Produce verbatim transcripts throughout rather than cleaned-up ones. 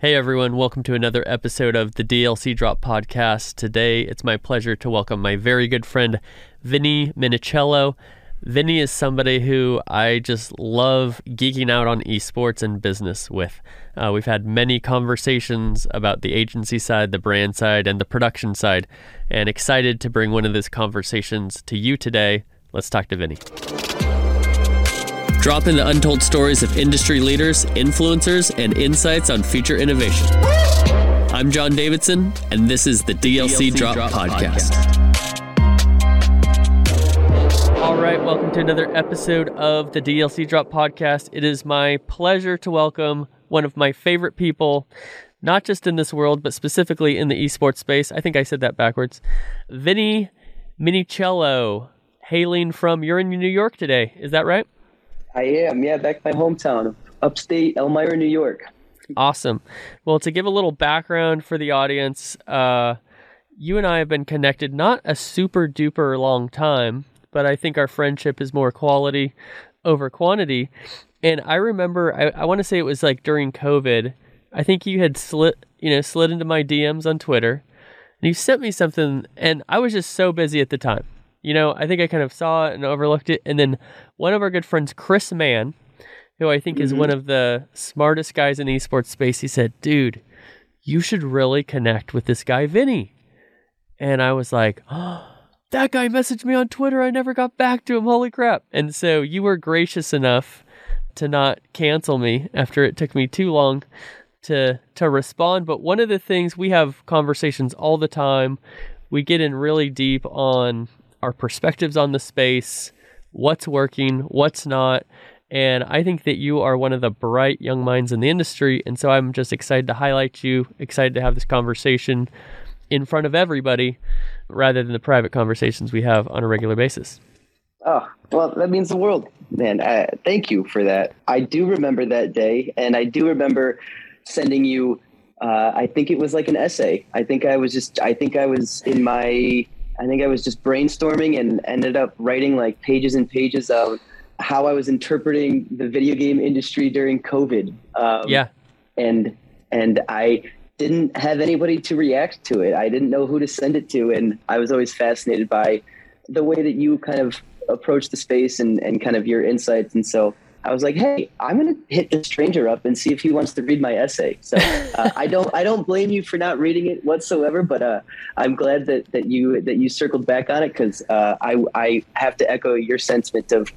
Hey everyone, welcome to another episode of the D L C Drop Podcast. Today, it's my pleasure to welcome my very good friend, Vinny Minichiello. Vinny is somebody who I just love geeking out on esports and business with. Uh, we've had many conversations about the agency side, the brand side, and the production side, and excited to bring one of those conversations to you today. Let's talk to Vinny. Drop into untold stories of industry leaders, influencers, and insights on future innovation. I'm John Davidson, and this is the D L C, D L C Drop, Drop Podcast. Podcast. All right, welcome to another episode of the D L C Drop Podcast. It is my pleasure to welcome one of my favorite people, not just in this world, but specifically in the esports space. I think I said that backwards. Vinny Minichiello, hailing from, you're in New York today, is that right? I am, yeah, back to my hometown, upstate Elmira, New York. Awesome. Well, to give a little background for the audience, uh, you and I have been connected not a super duper long time, but I think our friendship is more quality over quantity. And I remember, I, I want to say it was like during COVID, I think you had slid, you know, slid into my D Ms on Twitter, and you sent me something, and I was just so busy at the time. You know, I think I kind of saw it and overlooked it. And then one of our good friends, Chris Mann, who I think mm-hmm. is one of the smartest guys in the esports space, he said, dude, you should really connect with this guy, Vinny. And I was like, oh, that guy messaged me on Twitter. I never got back to him. Holy crap. And so you were gracious enough to not cancel me after it took me too long to to respond. But one of the things, we have conversations all the time. We get in really deep on our perspectives on the space, what's working, what's not. And I think that you are one of the bright young minds in the industry. And so I'm just excited to highlight you, excited to have this conversation in front of everybody rather than the private conversations we have on a regular basis. Oh, well, that means the world, man. I, thank you for that. I do remember that day. And I do remember sending you, uh, I think it was like an essay. I think I was just, I think I was in my... I think I was just brainstorming and ended up writing like pages and pages of how I was interpreting the video game industry during COVID. Um, yeah. And, and I didn't have anybody to react to it. I didn't know who to send it to. And I was always fascinated by the way that you kind of approach the space and, and kind of your insights. And so I was like, hey, I'm going to hit this stranger up and see if he wants to read my essay. So uh, I don't I don't blame you for not reading it whatsoever, but uh, I'm glad that, that you that you circled back on it, because uh, I, I have to echo your sentiment of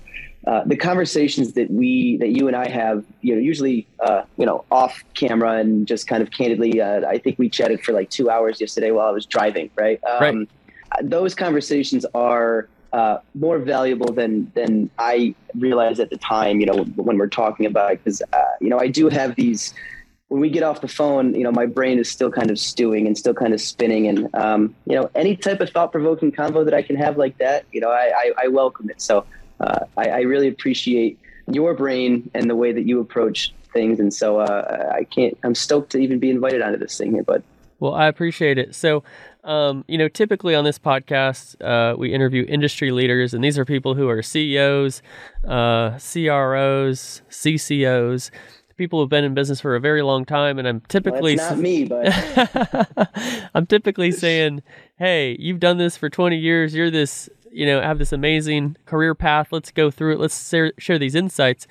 uh, the conversations that we that you and I have, you know, usually, uh, you know, off camera and just kind of candidly. Uh, I think we chatted for like two hours yesterday while I was driving. Right. Um, right. Those conversations are Uh, more valuable than than I realized at the time, you know, when we're talking about it, because, uh, you know, I do have these, when we get off the phone, you know, my brain is still kind of stewing and still kind of spinning. And, um, you know, any type of thought-provoking convo that I can have like that, you know, I, I, I welcome it. So uh, I, I really appreciate your brain and the way that you approach things. And so uh, I can't, I'm stoked to even be invited onto this thing here, bud. Well, I appreciate it. So, um, you know, typically on this podcast, uh, we interview industry leaders, and these are people who are C E Os, uh, C R Os, C C Os, people who've been in business for a very long time. And I'm typically well, that's not me, but I'm typically saying, hey, you've done this for twenty years. You're this, you know, have this amazing career path. Let's go through it. Let's share, share these insights.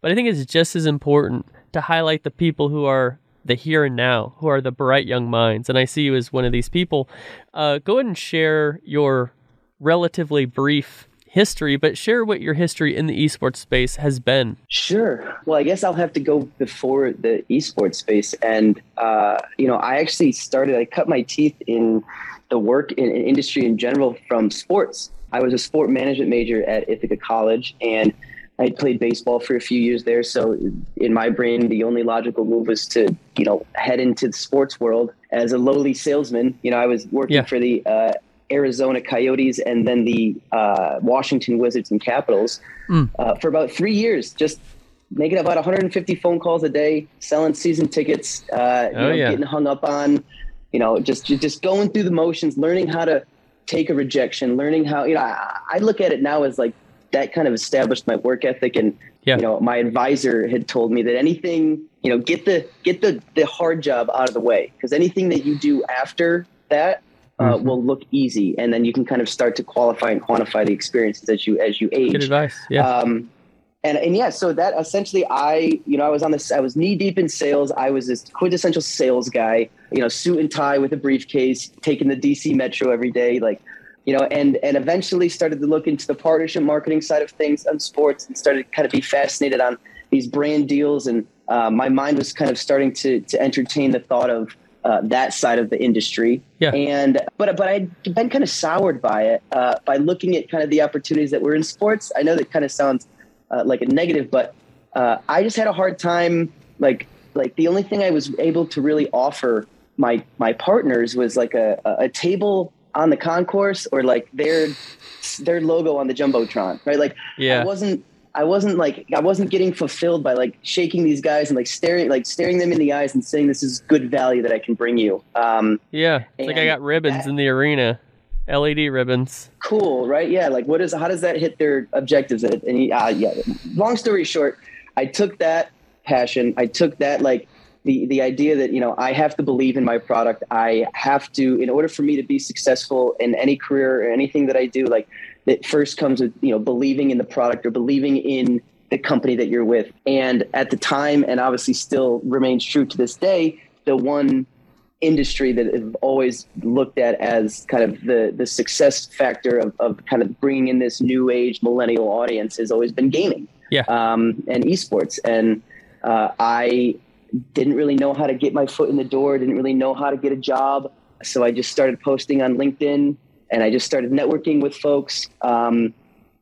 But I think it's just as important to highlight the people who are the here and now, who are the bright young minds. And I see you as one of these people. Uh, go ahead and share your relatively brief history, but share what your history in the esports space has been. Sure. Well, I guess I'll have to go before the esports space. And, uh, you know, I actually started, I cut my teeth in the work in, in industry in general from sports. I was a sport management major at Ithaca College, and I played baseball for a few years there. So in my brain, the only logical move was to, you know, head into the sports world as a lowly salesman. You know, I was working yeah. for the uh, Arizona Coyotes and then the uh, Washington Wizards and Capitals mm. uh, for about three years, just making about one hundred fifty phone calls a day, selling season tickets, uh, oh, you know, yeah. getting hung up on, you know, just just going through the motions, learning how to take a rejection, learning how, you know, I, I look at it now as like, that kind of established my work ethic. And, yeah. you know, my advisor had told me that anything, you know, get the get the, the hard job out of the way, because anything that you do after that uh, mm-hmm. will look easy. And then you can kind of start to qualify and quantify the experiences as you as you age. Good advice. Yeah. Um, And, and yeah, so that essentially I, you know, I was on this, I was knee deep in sales. I was this quintessential sales guy, you know, suit and tie with a briefcase, taking the D C Metro every day, like, you know, and, and eventually started to look into the partnership marketing side of things on sports, and started to kind of be fascinated on these brand deals. And uh, my mind was kind of starting to to entertain the thought of uh, that side of the industry. Yeah. And, but, but I'd been kind of soured by it, uh, by looking at kind of the opportunities that were in sports. I know that kind of sounds Uh, like a negative, but uh, I just had a hard time. Like, like the only thing I was able to really offer my my partners was like a, a table on the concourse, or like their their logo on the jumbotron, right? Like, yeah. I wasn't, I wasn't like, I wasn't getting fulfilled by like shaking these guys and like staring, like staring them in the eyes and saying, "This is good value that I can bring you." Um, yeah, it's like I got ribbons that, in the arena. L E D ribbons. Cool, right? Yeah. Like, what is? How does that hit their objectives? And he, uh, yeah. Long story short, I took that passion. I took that like the the idea that, you know, I have to believe in my product. I have to, in order for me to be successful in any career or anything that I do, like it first comes with, you know, believing in the product or believing in the company that you're with. And at the time, and obviously still remains true to this day, the one industry that I've always looked at as kind of the, the success factor of, of kind of bringing in this new age millennial audience has always been gaming, yeah. um, and esports. And uh, I didn't really know how to get my foot in the door. Didn't really know how to get a job. So I just started posting on LinkedIn, and I just started networking with folks, um,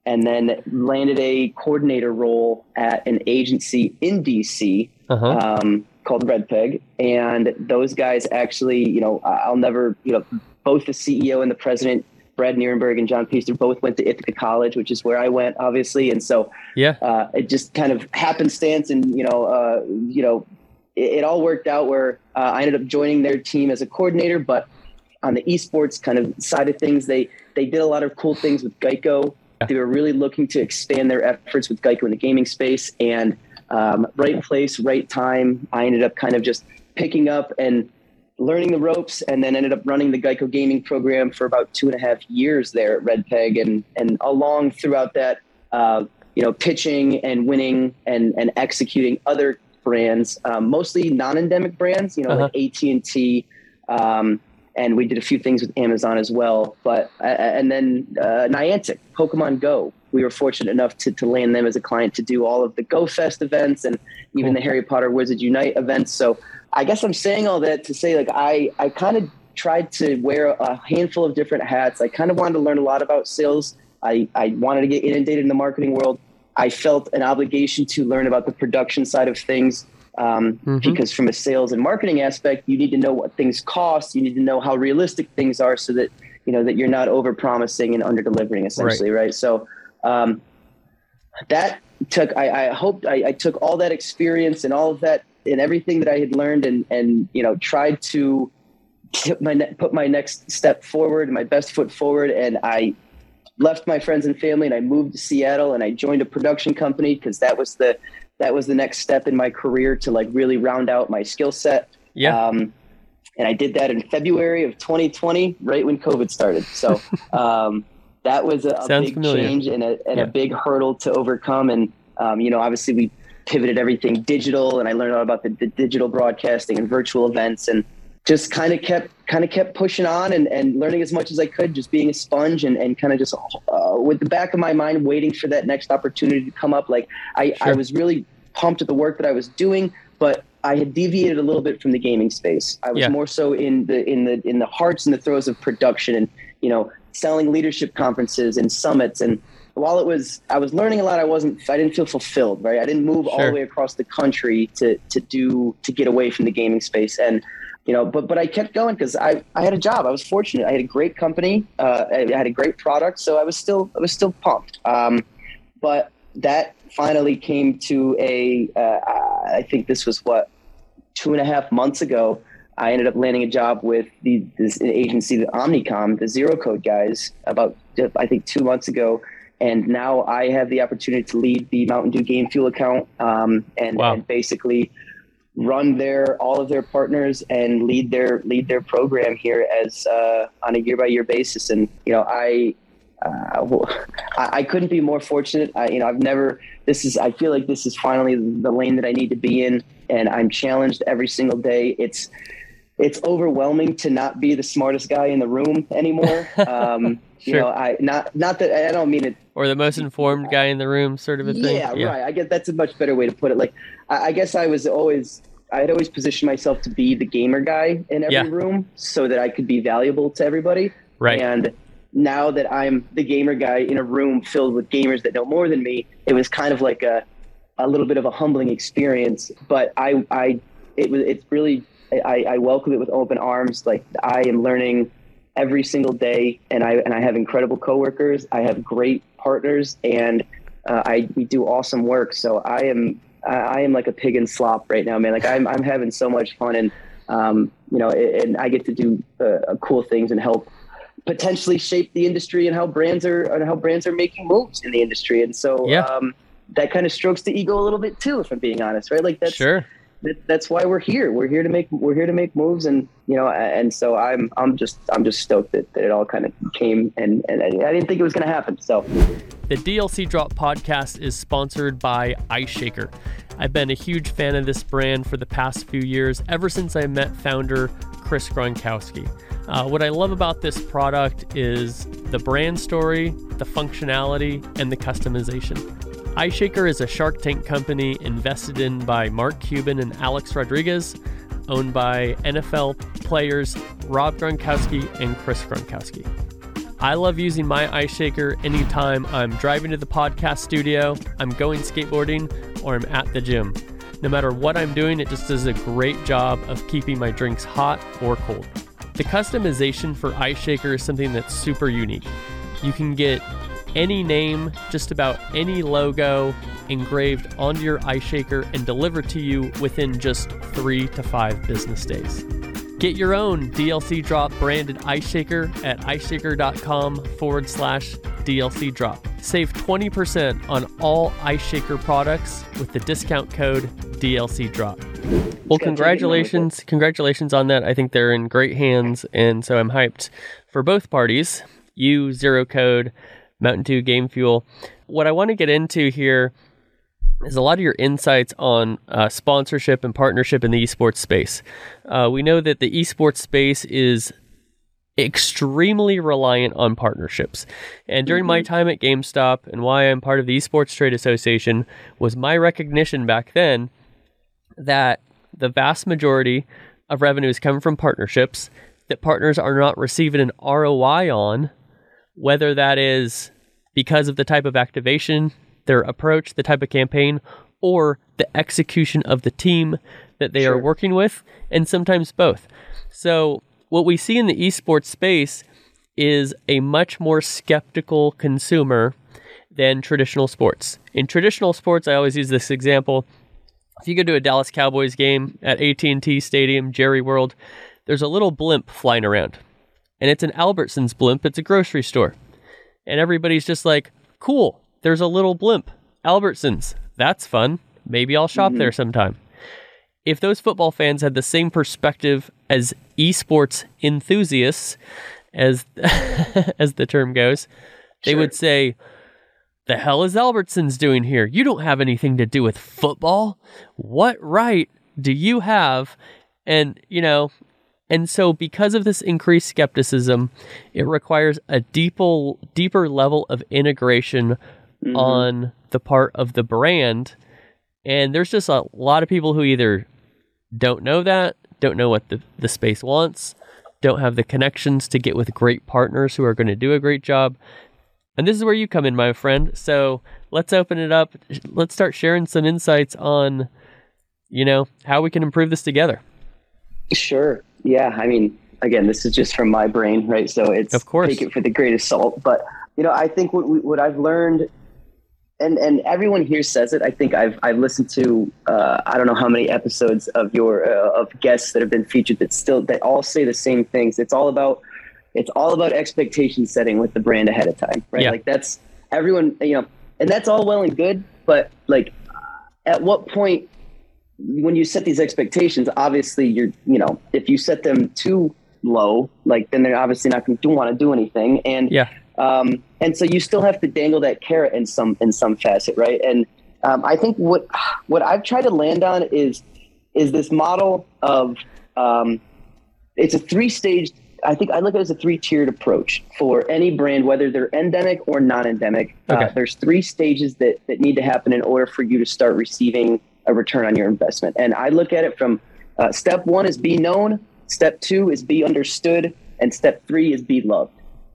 and then landed a coordinator role at an agency in D C, uh-huh. um, called Red Peg. And those guys actually, you know, I'll never, you know, both the C E O and the president, Brad Nierenberg and John Peaster, both went to Ithaca College, which is where I went, obviously. And so, yeah, uh, it just kind of happenstance, and, you know, uh, you know, it, it all worked out where uh, I ended up joining their team as a coordinator. But on the esports kind of side of things, they, they did a lot of cool things with Geico. Yeah. They were really looking to expand their efforts with Geico in the gaming space, and Um, right place, right time. I ended up kind of just picking up and learning the ropes, and then ended up running the Geico Gaming program for about two and a half years there at Red Peg, and and along throughout that, uh, you know, pitching and winning and and executing other brands, um, mostly non-endemic brands, you know, uh-huh. like A T and T, um, and we did a few things with Amazon as well. But uh, and then uh, Niantic, Pokemon Go. We were fortunate enough to, to land them as a client to do all of the Go Fest events and even the Harry Potter Wizard Unite events. So I guess I'm saying all that to say, like, I, I kind of tried to wear a handful of different hats. I kind of wanted to learn a lot about sales. I, I wanted to get inundated in the marketing world. I felt an obligation to learn about the production side of things, um, mm-hmm. because from a sales and marketing aspect, you need to know what things cost. You need to know how realistic things are, so that, you know, that you're not over promising and under delivering, essentially. Right. right? So, Um, that took, I, I hoped I, I took all that experience and all of that and everything that I had learned, and, and, you know, tried to put my, ne- put my next step forward, my best foot forward. And I left my friends and family, and I moved to Seattle, and I joined a production company, because that was the, that was the next step in my career to like really round out my skill set. Yeah. Um, and I did that in February of twenty twenty, right when COVID started. So, um, that was a, a big familiar. change and, a, and yeah. a big hurdle to overcome. And, um, you know, obviously we pivoted everything digital, and I learned a lot about the, the digital broadcasting and virtual events, and just kind of kept, kind of kept pushing on and, and learning as much as I could, just being a sponge, and, and kind of just uh, with the back of my mind, waiting for that next opportunity to come up. Like I, sure. I was really pumped at the work that I was doing, but I had deviated a little bit from the gaming space. I was yeah. more so in the, in the, in the hearts and the throes of production, and, you know, selling leadership conferences and summits. And while it was, I was learning a lot, I wasn't, I didn't feel fulfilled, right? I didn't move sure. all the way across the country to, to do, to get away from the gaming space. And, you know, but, but I kept going, cause I, I had a job. I was fortunate. I had a great company. Uh, I, I had a great product. So I was still, I was still pumped. Um, but that finally came to a, uh, I think this was what, two and a half months ago, I ended up landing a job with the, this agency, the Omnicom, the Zero Code guys, about, I think, two months ago, And now I have the opportunity to lead the Mountain Dew Game Fuel account um, and, wow. and basically run their all of their partners and lead their lead their program here as uh, on a year by year basis. And you know, I uh, well, I, I couldn't be more fortunate. I, you know, I've never. This is. I feel like this is finally the lane that I need to be in, and I'm challenged every single day. It's it's overwhelming to not be the smartest guy in the room anymore. Um, Sure. You know, I not not that I don't mean it. Or the most informed guy in the room, sort of a thing. Yeah, yeah. right. I guess that's a much better way to put it. Like, I, I guess I was always, I had always positioned myself to be the gamer guy in every yeah. room, so that I could be valuable to everybody. Right. And now that I'm the gamer guy in a room filled with gamers that know more than me, it was kind of like a, a little bit of a humbling experience. But I, I, it was, it's really, I, I welcome it with open arms. Like, I am learning every single day, and I and I have incredible coworkers. I have great partners, and uh, I we do awesome work. So I am I am like a pig in slop right now, man. Like, I'm I'm having so much fun, and um you know, and I get to do uh, cool things and help potentially shape the industry and how brands are and how brands are making moves in the industry. And so yeah. um that kind of strokes the ego a little bit too, if I'm being honest, right? Like that's sure. That, that's why we're here. We're here to make we're here to make moves, and you know, and so I'm I'm just I'm just stoked that, that it all kind of came, and, and I didn't think it was going to happen. So, the D L C Drop Podcast is sponsored by Ice Shaker. I've been a huge fan of this brand for the past few years, ever since I met founder Chris Gronkowski. Uh, what I love about this product is the brand story, the functionality, and the customization. Ice Shaker is a Shark Tank company invested in by Mark Cuban and Alex Rodriguez, owned by N F L players Rob Gronkowski and Chris Gronkowski. I love using my Ice Shaker anytime I'm driving to the podcast studio, I'm going skateboarding, or I'm at the gym. No matter what I'm doing, it just does a great job of keeping my drinks hot or cold. The customization for Ice Shaker is something that's super unique. You can get any name, just about any logo engraved onto your Ice Shaker and delivered to you within just three to five business days. Get your own D L C Drop branded Ice Shaker at iceshaker.com forward slash DLC Drop. Save twenty percent on all Ice Shaker products with the discount code D L C Drop. Well, congratulations. Congratulations on that. I think they're in great hands, and so I'm hyped for both parties. You, Zero Code, Mountain Dew Game Fuel. What I want to get into here is a lot of your insights on uh, sponsorship and partnership in the esports space. Uh, we know that the esports space is extremely reliant on partnerships. And during mm-hmm. my time at GameStop, and why I'm part of the Esports Trade Association, was my recognition back then that the vast majority of revenues come from partnerships that partners are not receiving an R O I on, whether that is because of the type of activation, their approach, the type of campaign, or the execution of the team that they sure. are working with, and sometimes both. So what we see in the esports space is a much more skeptical consumer than traditional sports. In traditional sports, I always use this example. If you go to a Dallas Cowboys game at A T and T Stadium, Jerry World, there's a little blimp flying around. And it's an Albertsons blimp. It's a grocery store. And everybody's just like, cool, there's a little blimp. Albertsons, that's fun. Maybe I'll shop mm-hmm. there sometime. If those football fans had the same perspective as esports enthusiasts, as, as the term goes, they sure. would say, the hell is Albertsons doing here? You don't have anything to do with football. What right do you have? And, you know... And so because of this increased skepticism, it requires a deeper, deeper level of integration mm-hmm. on the part of the brand. And there's just a lot of people who either don't know that, don't know what the, the space wants, don't have the connections to get with great partners who are going to do a great job. And this is where you come in, my friend. So let's open it up. Let's start sharing some insights on, you know, how we can improve this together. Sure. Yeah, I mean, again, this is just from my brain, right? So it's of course. Take it for the greatest salt. But you know, I think what we, what I've learned, and and everyone here says it. I think I've I've listened to uh, I don't know how many episodes of your uh, of guests that have been featured that still that all say the same things. It's all about it's all about expectation setting with the brand ahead of time, right? Yeah. Like that's everyone, you know, and that's all well and good, but like, at what point when you set these expectations, obviously you're, you know, if you set them too low, like, then they're obviously not going to want to do anything. And, yeah. um, and so you still have to dangle that carrot in some, in some facet. Right. And, um, I think what, what I've tried to land on is, is this model of, um, it's a three-staged, I think I look at it as a three-tiered approach for any brand, whether they're endemic or non-endemic. Okay. Uh, there's three stages that, that need to happen in order for you to start receiving a return on your investment. And I look at it from uh, step one is be known, step two is be understood, and step three is be loved.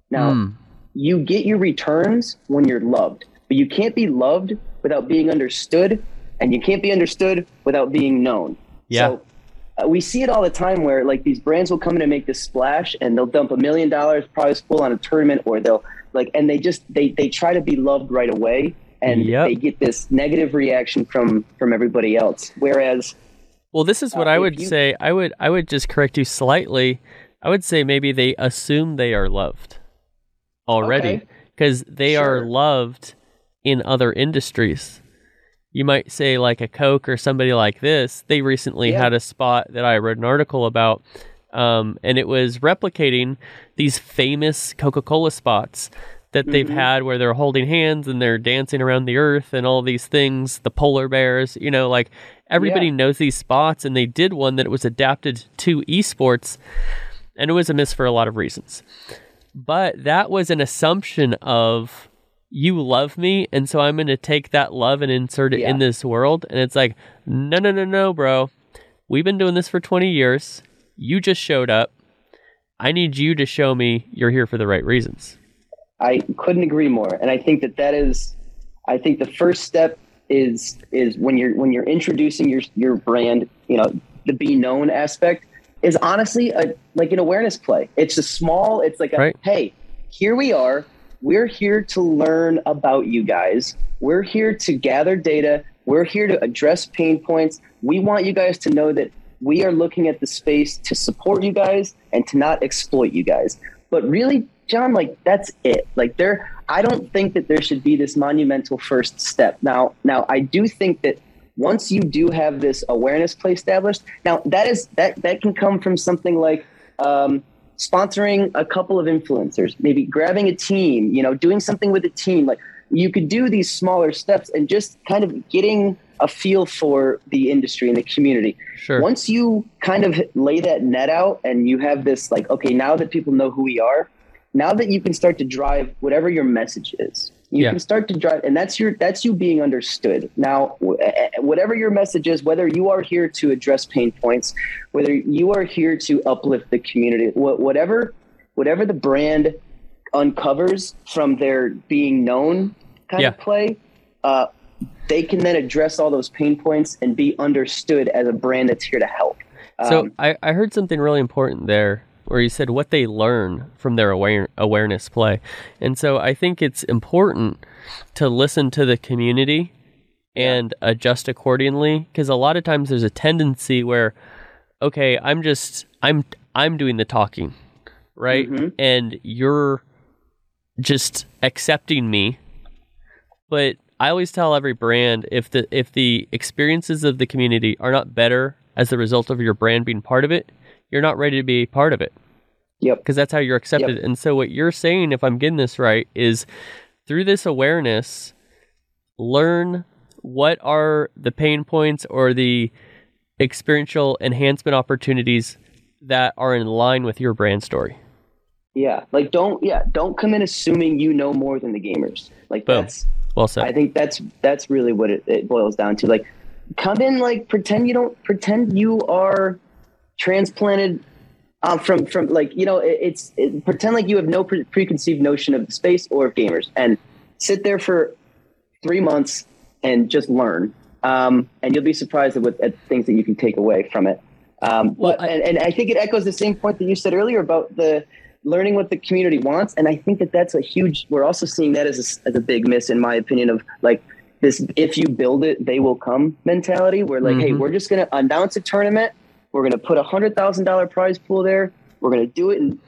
Now, mm. you get your returns when you're loved, but you can't be loved without being understood, and you can't be understood without being known. Yeah. So, Uh, we see it all the time where like these brands will come in and make this splash and they'll dump a million dollars prize pool on a tournament, or they'll like, and they just, they, they try to be loved right away, and yep. they get this negative reaction from, from everybody else. Whereas, well, this is what uh, I would you, say. I would, I would just correct you slightly. I would say maybe they assume they are loved already because okay. they sure. are loved in other industries. You might say like a Coke or somebody like this. They recently yeah. had a spot that I read an article about, um, and it was replicating these famous Coca-Cola spots that mm-hmm. they've had where they're holding hands and they're dancing around the earth and all these things, the polar bears, you know, like everybody yeah. knows these spots, and they did one that was adapted to esports, and it was a miss for a lot of reasons. But that was an assumption of... you love me, and so I'm going to take that love and insert it yeah. in this world. And it's like, no, no, no, no, bro. We've been doing this for twenty years. You just showed up. I need you to show me you're here for the right reasons. I couldn't agree more. And I think that that is, I think the first step is, is when you're, when you're introducing your, your brand, you know, the be known aspect is honestly a, like an awareness play. It's a small, it's like, a, right. hey, here we are. We're here to learn about you guys. We're here to gather data. We're here to address pain points. We want you guys to know that we are looking at the space to support you guys and to not exploit you guys. But really, John, like that's it. Like there, I don't think that there should be this monumental first step. Now, now I do think that once you do have this awareness play established, now that is that that can come from something like, um, sponsoring a couple of influencers, maybe grabbing a team, you know, doing something with a team. Like you could do these smaller steps and just kind of getting a feel for the industry and the community. Sure. Once you kind of lay that net out and you have this like, okay, now that people know who we are, now that you can start to drive whatever your message is, you yeah. can start to drive. And that's your, that's you being understood. Now, whatever your message is, whether you are here to address pain points, whether you are here to uplift the community, whatever, whatever the brand uncovers from their being known kind yeah. of play, uh, they can then address all those pain points and be understood as a brand that's here to help. Um, so I, I heard something really important there, where you said what they learn from their aware- awareness play. And so I think it's important to listen to the community and adjust accordingly, because a lot of times there's a tendency where, okay, I'm just, I'm, I'm doing the talking, right? Mm-hmm. And you're just accepting me. But I always tell every brand, if the, if the experiences of the community are not better as a result of your brand being part of it, you're not ready to be part of it. Yep. Because that's how you're accepted. Yep. And so what you're saying, if I'm getting this right, is through this awareness, learn what are the pain points or the experiential enhancement opportunities that are in line with your brand story. Yeah. Like don't, yeah. Don't come in assuming you know more than the gamers. Like Boom. That's, well said. I think that's, that's really what it, it boils down to. Like come in, like pretend you don't pretend you are transplanted um, from, from like, you know, it, it's it, pretend like you have no pre- preconceived notion of the space or of gamers, and sit there for three months and just learn. Um, and you'll be surprised at what at things that you can take away from it. Um, well, but, I, and, and I think it echoes the same point that you said earlier about the learning what the community wants. And I think that that's a huge, we're also seeing that as a, as a big miss, in my opinion, of like this, if you build it, they will come mentality, where like, mm-hmm. hey, we're just going to announce a tournament. We're going to put a one hundred thousand dollars prize pool there. We're going to do it in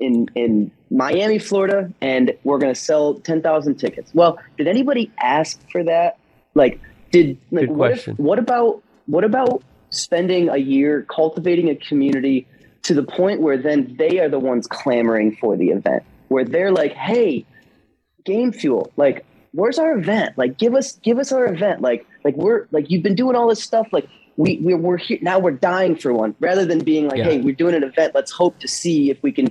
in, in Miami, Florida, and we're going to sell ten thousand tickets. Well, did anybody ask for that? Like, did, like, Good what, if, what about, what about spending a year cultivating a community to the point where then they are the ones clamoring for the event, where they're like, hey, Game Fuel, like, where's our event? Like, give us, give us our event. Like, like we're like, you've been doing all this stuff. Like, we, we we're here now. We're dying for one, rather than being like, yeah. hey, we're doing an event. Let's hope to see if we can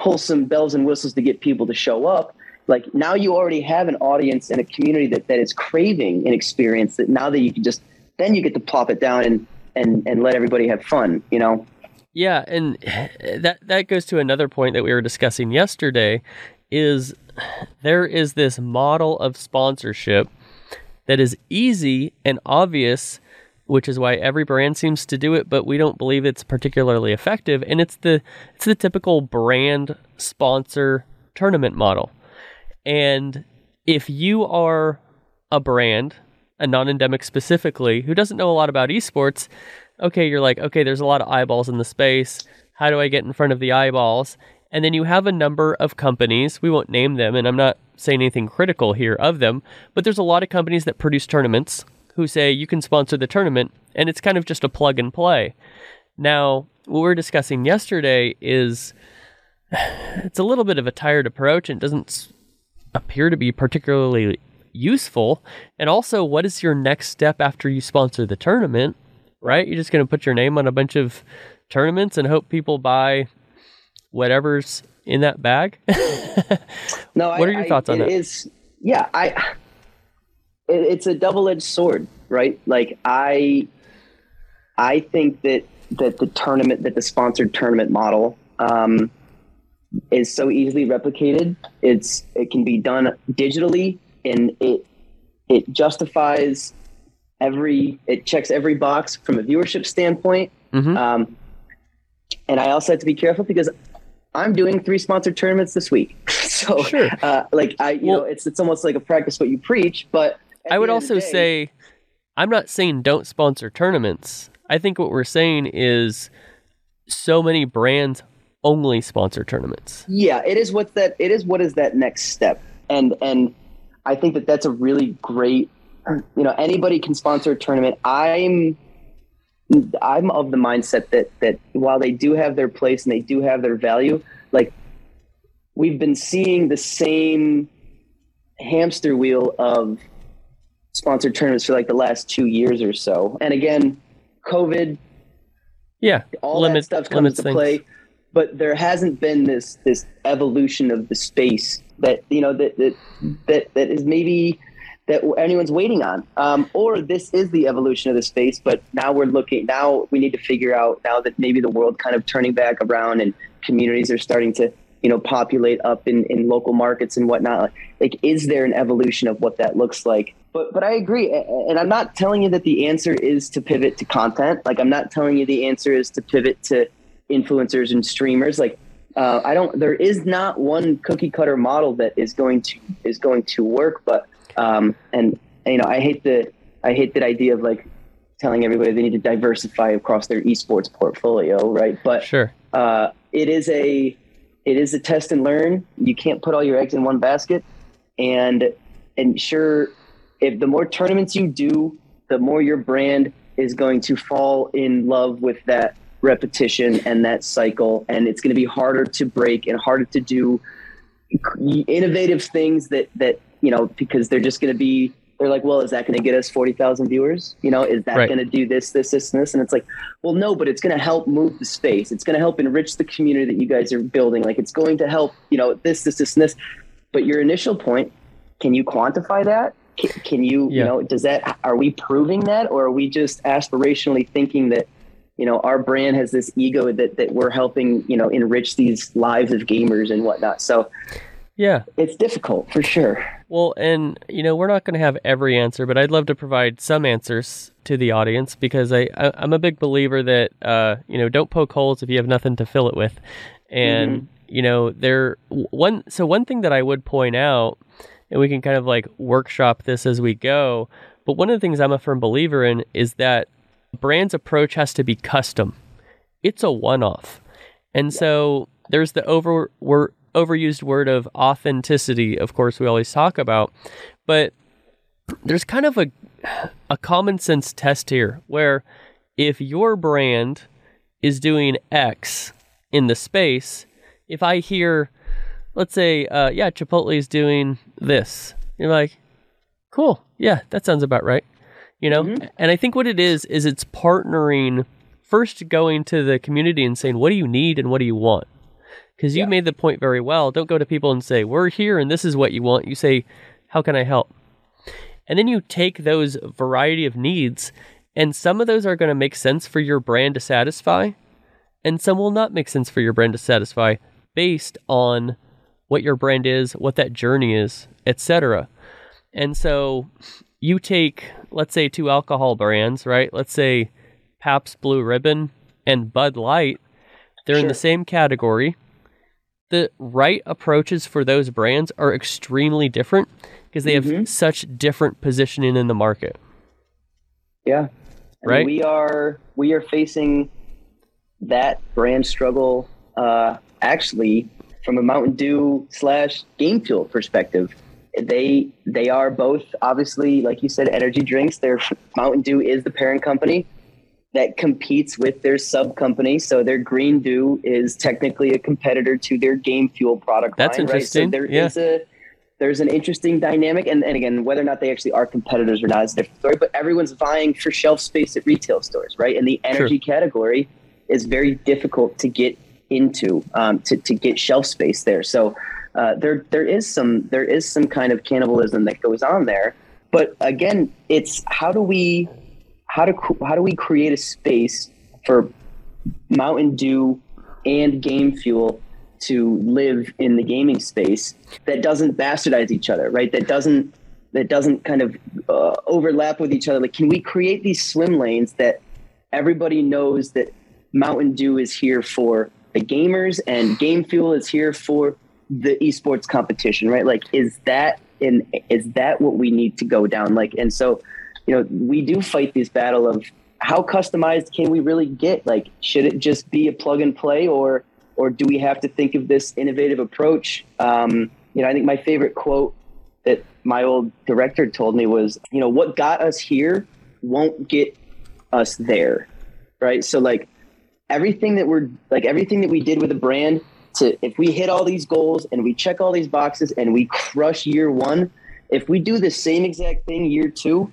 pull some bells and whistles to get people to show up. Like, now you already have an audience and a community that, that is craving an experience that now that you can just, then you get to plop it down and, and, and let everybody have fun, you know? Yeah. And that, that goes to another point that we were discussing yesterday, is there is this model of sponsorship that is easy and obvious, which is why every brand seems to do it, but we don't believe it's particularly effective. And it's the, it's the typical brand sponsor tournament model. And if you are a brand, a non-endemic specifically, who doesn't know a lot about esports, okay, you're like, okay, there's a lot of eyeballs in the space. How do I get in front of the eyeballs? And then you have a number of companies, we won't name them, and I'm not saying anything critical here of them, but there's a lot of companies that produce tournaments who say you can sponsor the tournament, and it's kind of just a plug and play. Now, what we were discussing yesterday is it's a little bit of a tired approach, and it doesn't appear to be particularly useful. And also, what is your next step after you sponsor the tournament, right? You're just going to put your name on a bunch of tournaments and hope people buy whatever's in that bag. No, what I, are your thoughts I, on it that? Is, yeah, I, it, it's a double-edged sword, right? Like, I, I think that, that the tournament, that the sponsored tournament model, um, is so easily replicated. It's, it can be done digitally, and it, it justifies every, it checks every box from a viewership standpoint. Mm-hmm. Um, and I also have to be careful because I'm doing three sponsored tournaments this week. So, sure. uh, like I, you well, know, it's, it's almost like a practice what you preach, but I would also day, say, I'm not saying don't sponsor tournaments. I think what we're saying is so many brands only sponsor tournaments. Yeah. It is what that, it is what is that next step. And, and I think that that's a really great, you know, anybody can sponsor a tournament. I'm, I'm of the mindset that, that while they do have their place and they do have their value, like, we've been seeing the same hamster wheel of sponsored tournaments for like the last two years or so. And again, COVID, yeah, all limit, that stuff comes to things. play, but there hasn't been this, this evolution of the space that, you know, that, that, that, that is maybe that anyone's waiting on, um, or this is the evolution of the space, but now we're looking, now we need to figure out now that maybe the world kind of turning back around and communities are starting to, you know, populate up in, in local markets and whatnot. Like, like, is there an evolution of what that looks like? But, but I agree. And I'm not telling you that the answer is to pivot to content. Like, I'm not telling you the answer is to pivot to influencers and streamers. Like, uh, I don't, there is not one cookie cutter model that is going to, is going to work, but, Um, and, you know, I hate the, I hate that idea of like telling everybody they need to diversify across their esports portfolio. Right. But, sure. uh, it is a, it is a test and learn. You can't put all your eggs in one basket, and, and sure. If the more tournaments you do, the more your brand is going to fall in love with that repetition and that cycle. And it's going to be harder to break and harder to do innovative things that, that, you know, because they're just going to be, they're like, well, is that going to get us forty thousand viewers? You know, is that right. going to do this, this, this, and this? And it's like, well, no, but it's going to help move the space. It's going to help enrich the community that you guys are building. Like, it's going to help, you know, this, this, this, and this. But your initial point, can you quantify that? Can, can you, yeah. you know, does that, are we proving that? Or are we just aspirationally thinking that, you know, our brand has this ego that, that we're helping, you know, enrich these lives of gamers and whatnot. So, yeah, it's difficult for sure. Well, and, you know, we're not going to have every answer, but I'd love to provide some answers to the audience, because I, I, I'm a big believer that, uh, you know, don't poke holes if you have nothing to fill it with. And, mm-hmm. you know, there one. So one thing that I would point out, and we can kind of like workshop this as we go, but one of the things I'm a firm believer in is that a brand's approach has to be custom. It's a one-off. And yeah. so There's the over wor- overused word of authenticity, of course, we always talk about, but there's kind of a a common sense test here where if your brand is doing X in the space, if I hear, let's say, uh, yeah, Chipotle is doing this, you're like, cool, yeah, that sounds about right, you know? Mm-hmm. And I think what it is, is it's partnering, first going to the community and saying, what do you need and what do you want? Because you yeah. made the point very well. Don't go to people and say, we're here and this is what you want. You say, how can I help? And then you take those variety of needs, and some of those are going to make sense for your brand to satisfy, and some will not make sense for your brand to satisfy based on what your brand is, what that journey is, et cetera. And so you take, let's say, two alcohol brands, right? Let's say Pabst Blue Ribbon and Bud Light. They're sure. in the same category. The right approaches for those brands are extremely different because they mm-hmm. have such different positioning in the market. Yeah. I right. mean, we are, we are facing that brand struggle, uh, actually from a Mountain Dew slash Game Fuel perspective. They, they are both obviously, like you said, energy drinks. Their Mountain Dew is the parent company that competes with their sub company. So their Green Dew is technically a competitor to their Game Fuel product line. That's interesting. Right? So there yeah. is a, there's an interesting dynamic. And, and again, whether or not they actually are competitors or not is a different story, but everyone's vying for shelf space at retail stores, right? And the energy sure. category is very difficult to get into, um, to, to get shelf space there. So uh, there, there is some, there is some kind of cannibalism that goes on there. But again, it's how do we, How do how do we create a space for Mountain Dew and Game Fuel to live in the gaming space that doesn't bastardize each other, right? That doesn't that doesn't kind of uh, overlap with each other. Like, can we create these swim lanes that everybody knows that Mountain Dew is here for the gamers and Game Fuel is here for the esports competition, right? Like, is that in is that what we need to go down? Like, and so. You know, we do fight this battle of how customized can we really get? Like, should it just be a plug and play, or or do we have to think of this innovative approach? Um, you know, I think my favorite quote that my old director told me was, you know, what got us here won't get us there, right? So like everything that we're like everything that we did with the brand to if we hit all these goals and we check all these boxes and we crush year one, if we do the same exact thing year two,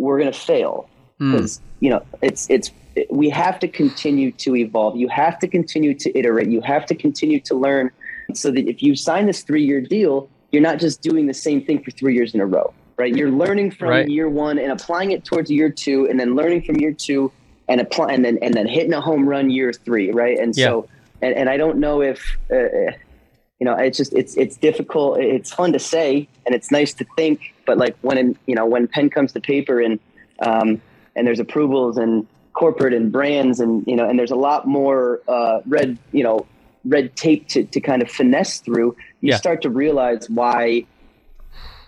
we're going to fail because, mm. you know, it's, it's, it, we have to continue to evolve. You have to continue to iterate. You have to continue to learn so that if you sign this three year deal, you're not just doing the same thing for three years in a row, right? You're learning from right. year one and applying it towards year two and then learning from year two and apply and then, and then hitting a home run year three. Right. And yeah. so, and, and I don't know if, uh, you know, it's just, it's, it's difficult. It's fun to say, and it's nice to think, but like when, you know, when pen comes to paper and, um, and there's approvals and corporate and brands and, you know, and there's a lot more, uh, red, you know, red tape to, to kind of finesse through, you yeah. start to realize why,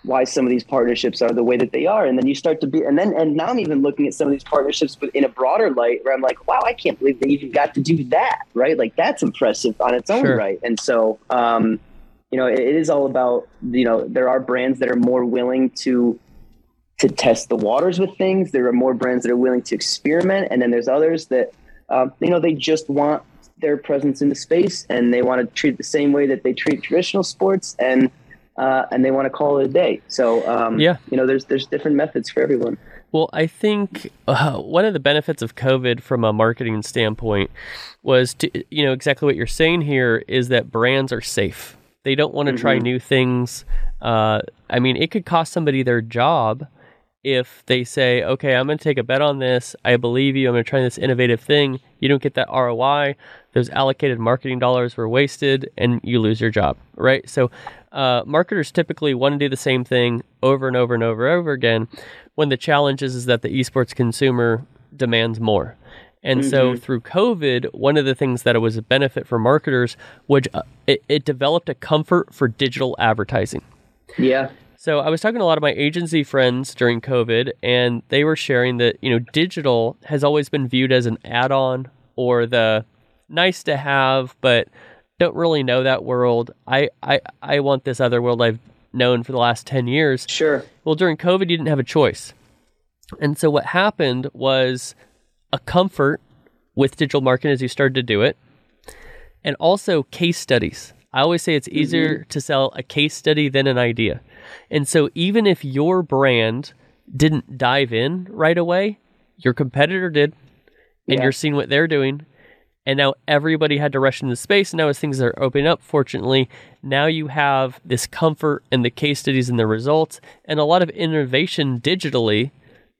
why some of these partnerships are the way that they are. And then you start to be, and then, and now I'm even looking at some of these partnerships but in a broader light where I'm like, wow, I can't believe they even got to do that. Right. Like that's impressive on its own. Sure. Right. And so, um, you know, it, it is all about, you know, there are brands that are more willing to, to test the waters with things. There are more brands that are willing to experiment. And then there's others that, um, you know, they just want their presence in the space and they want to treat it the same way that they treat traditional sports. And, Uh, and they want to call it a day. So, um, yeah. you know, there's there's different methods for everyone. Well, I think uh, one of the benefits of COVID from a marketing standpoint was to, you know, exactly what you're saying here is that brands are safe. They don't want to mm-hmm. try new things. Uh, I mean, it could cost somebody their job if they say, okay, I'm going to take a bet on this. I believe you. I'm going to try this innovative thing. You don't get that R O I. Those allocated marketing dollars were wasted and you lose your job, right? So uh, marketers typically want to do the same thing over and over and over and over again when the challenge is, is that the esports consumer demands more. And mm-hmm. so through COVID, one of the things that it was a benefit for marketers, which uh, it, it developed a comfort for digital advertising. Yeah. So I was talking to a lot of my agency friends during COVID, and they were sharing that, you know, digital has always been viewed as an add-on or the nice to have, but don't really know that world. I, I, I want this other world I've known for the last ten years. Sure. Well, during COVID, you didn't have a choice. And so what happened was a comfort with digital marketing as you started to do it, and also case studies. I always say it's easier mm-hmm. to sell a case study than an idea. And so even if your brand didn't dive in right away, your competitor did, and yeah. you're seeing what they're doing. And now everybody had to rush into the space. And now as things are opening up, fortunately, now you have this comfort and the case studies and the results and a lot of innovation digitally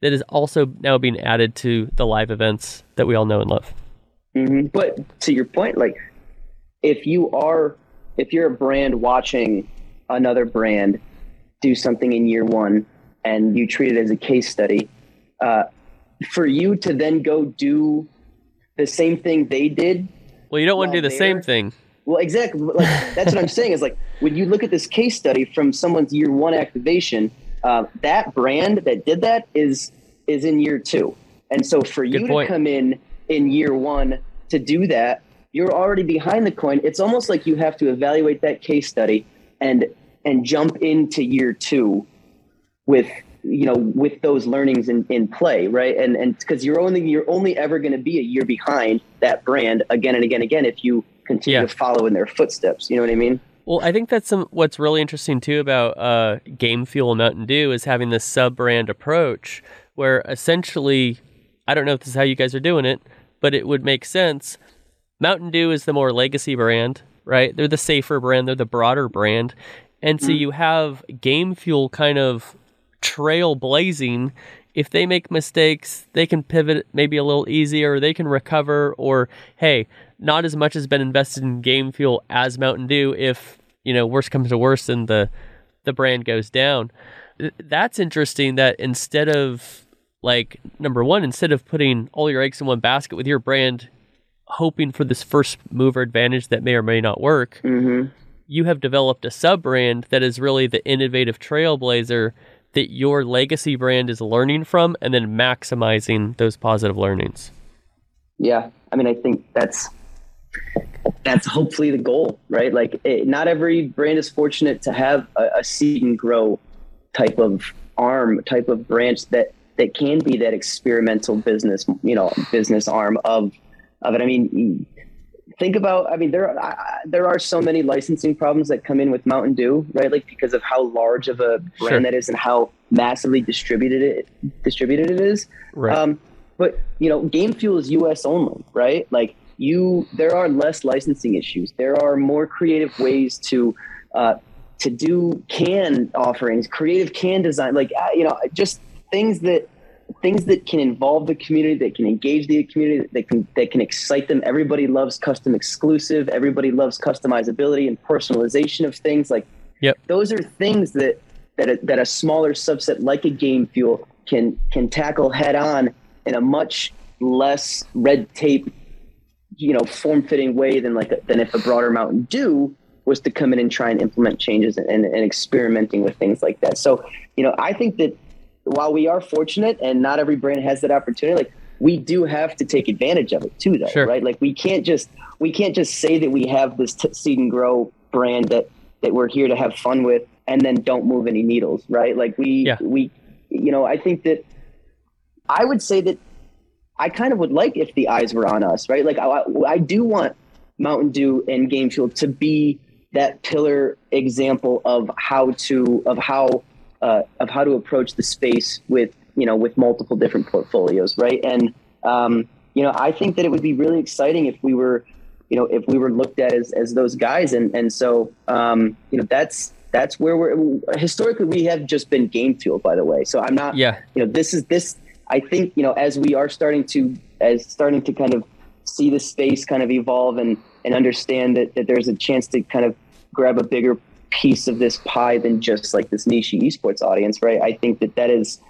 that is also now being added to the live events that we all know and love. Mm-hmm. But to your point, like if you are, if you're a brand watching another brand do something in year one and you treat it as a case study, uh, for you to then go do the same thing they did. Well, you don't want to do the same thing. Well, exactly. Like, that's what I'm saying is like, when you look at this case study from someone's year one activation, uh, that brand that did that is, is in year two. And so for you to come in in year one to do that, you're already behind the coin. It's almost like you have to evaluate that case study and, and jump into year two with, you know, with those learnings in, in play. Right. And, and cause you're only, you're only ever going to be a year behind that brand again and again, again, if you continue yeah. to follow in their footsteps, you know what I mean? Well, I think that's some, what's really interesting too about uh, Game Fuel and Mountain Dew is having this sub brand approach where essentially, I don't know if this is how you guys are doing it, but it would make sense. Mountain Dew is the more legacy brand, right? They're the safer brand. They're the broader brand. And so mm-hmm. you have Game Fuel kind of trailblazing. If they make mistakes, they can pivot maybe a little easier. They can recover, or hey, not as much has been invested in Game Fuel as Mountain Dew. If, you know, worse comes to worse and the, the brand goes down. That's interesting that instead of like, number one, instead of putting all your eggs in one basket with your brand, hoping for this first mover advantage that may or may not work, mm-hmm. you have developed a sub brand that is really the innovative trailblazer that your legacy brand is learning from and then maximizing those positive learnings. Yeah. I mean, I think that's, that's hopefully the goal, right? Like it, not every brand is fortunate to have a, a seed and grow type of arm, type of branch that, that can be that experimental business, you know, business arm of, of it. I mean, think about, I mean, there, uh, there are so many licensing problems that come in with Mountain Dew, right? Like because of how large of a brand sure. that is and how massively distributed it, distributed it is. Right. Um, but you know, Game Fuel is U S only, right? Like you, there are less licensing issues. There are more creative ways to, uh, to do can offerings, creative can design, like, uh, you know, just things that, things that can involve the community, that can engage the community, that can that can excite them. Everybody loves custom exclusive. Everybody loves customizability and personalization of things. Like yep. those are things that that a, that a smaller subset like a Game Fuel can can tackle head on in a much less red tape, you know, form fitting way than like a, than if a broader Mountain Dew was to come in and try and implement changes and, and, and experimenting with things like that. So, you know, I think that while we are fortunate and not every brand has that opportunity, like we do have to take advantage of it too, though, sure. right? Like we can't just, we can't just say that we have this t- seed and grow brand that, that we're here to have fun with and then don't move any needles, right? Like we, yeah. we, you know, I think that I would say that I kind of would like if the eyes were on us, right? Like I, I do want Mountain Dew and Game Fuel to be that pillar example of how to, of how, Uh, of how to approach the space with, you know, with multiple different portfolios, right? And, um, you know, I think that it would be really exciting if we were, you know, if we were looked at as, as those guys. And, and so, um, you know, that's, that's where we're, historically, we have just been Game Fuel, by the way. So I'm not, yeah. you know, this is this, I think, you know, as we are starting to, as starting to kind of see the space kind of evolve and, and understand that, that there's a chance to kind of grab a bigger piece of this pie than just like this niche esports audience, right? I think that that is,